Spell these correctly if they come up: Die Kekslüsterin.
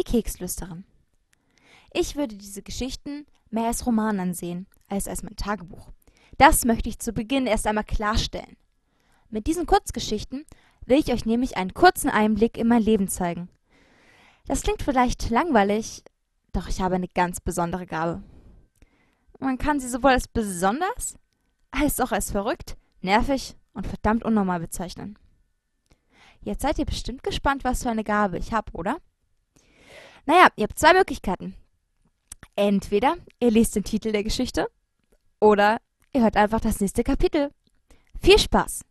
Die Kekslüsterin. Ich würde diese Geschichten mehr als Roman ansehen, als mein Tagebuch. Das möchte ich zu Beginn erst einmal klarstellen. Mit diesen Kurzgeschichten will ich euch nämlich einen kurzen Einblick in mein Leben zeigen. Das klingt vielleicht langweilig, doch ich habe eine ganz besondere Gabe. Man kann sie sowohl als besonders, als auch als verrückt, nervig und verdammt unnormal bezeichnen. Jetzt seid ihr bestimmt gespannt, was für eine Gabe ich habe, oder? Naja, ihr habt zwei Möglichkeiten. Entweder ihr lest den Titel der Geschichte oder ihr hört einfach das nächste Kapitel. Viel Spaß!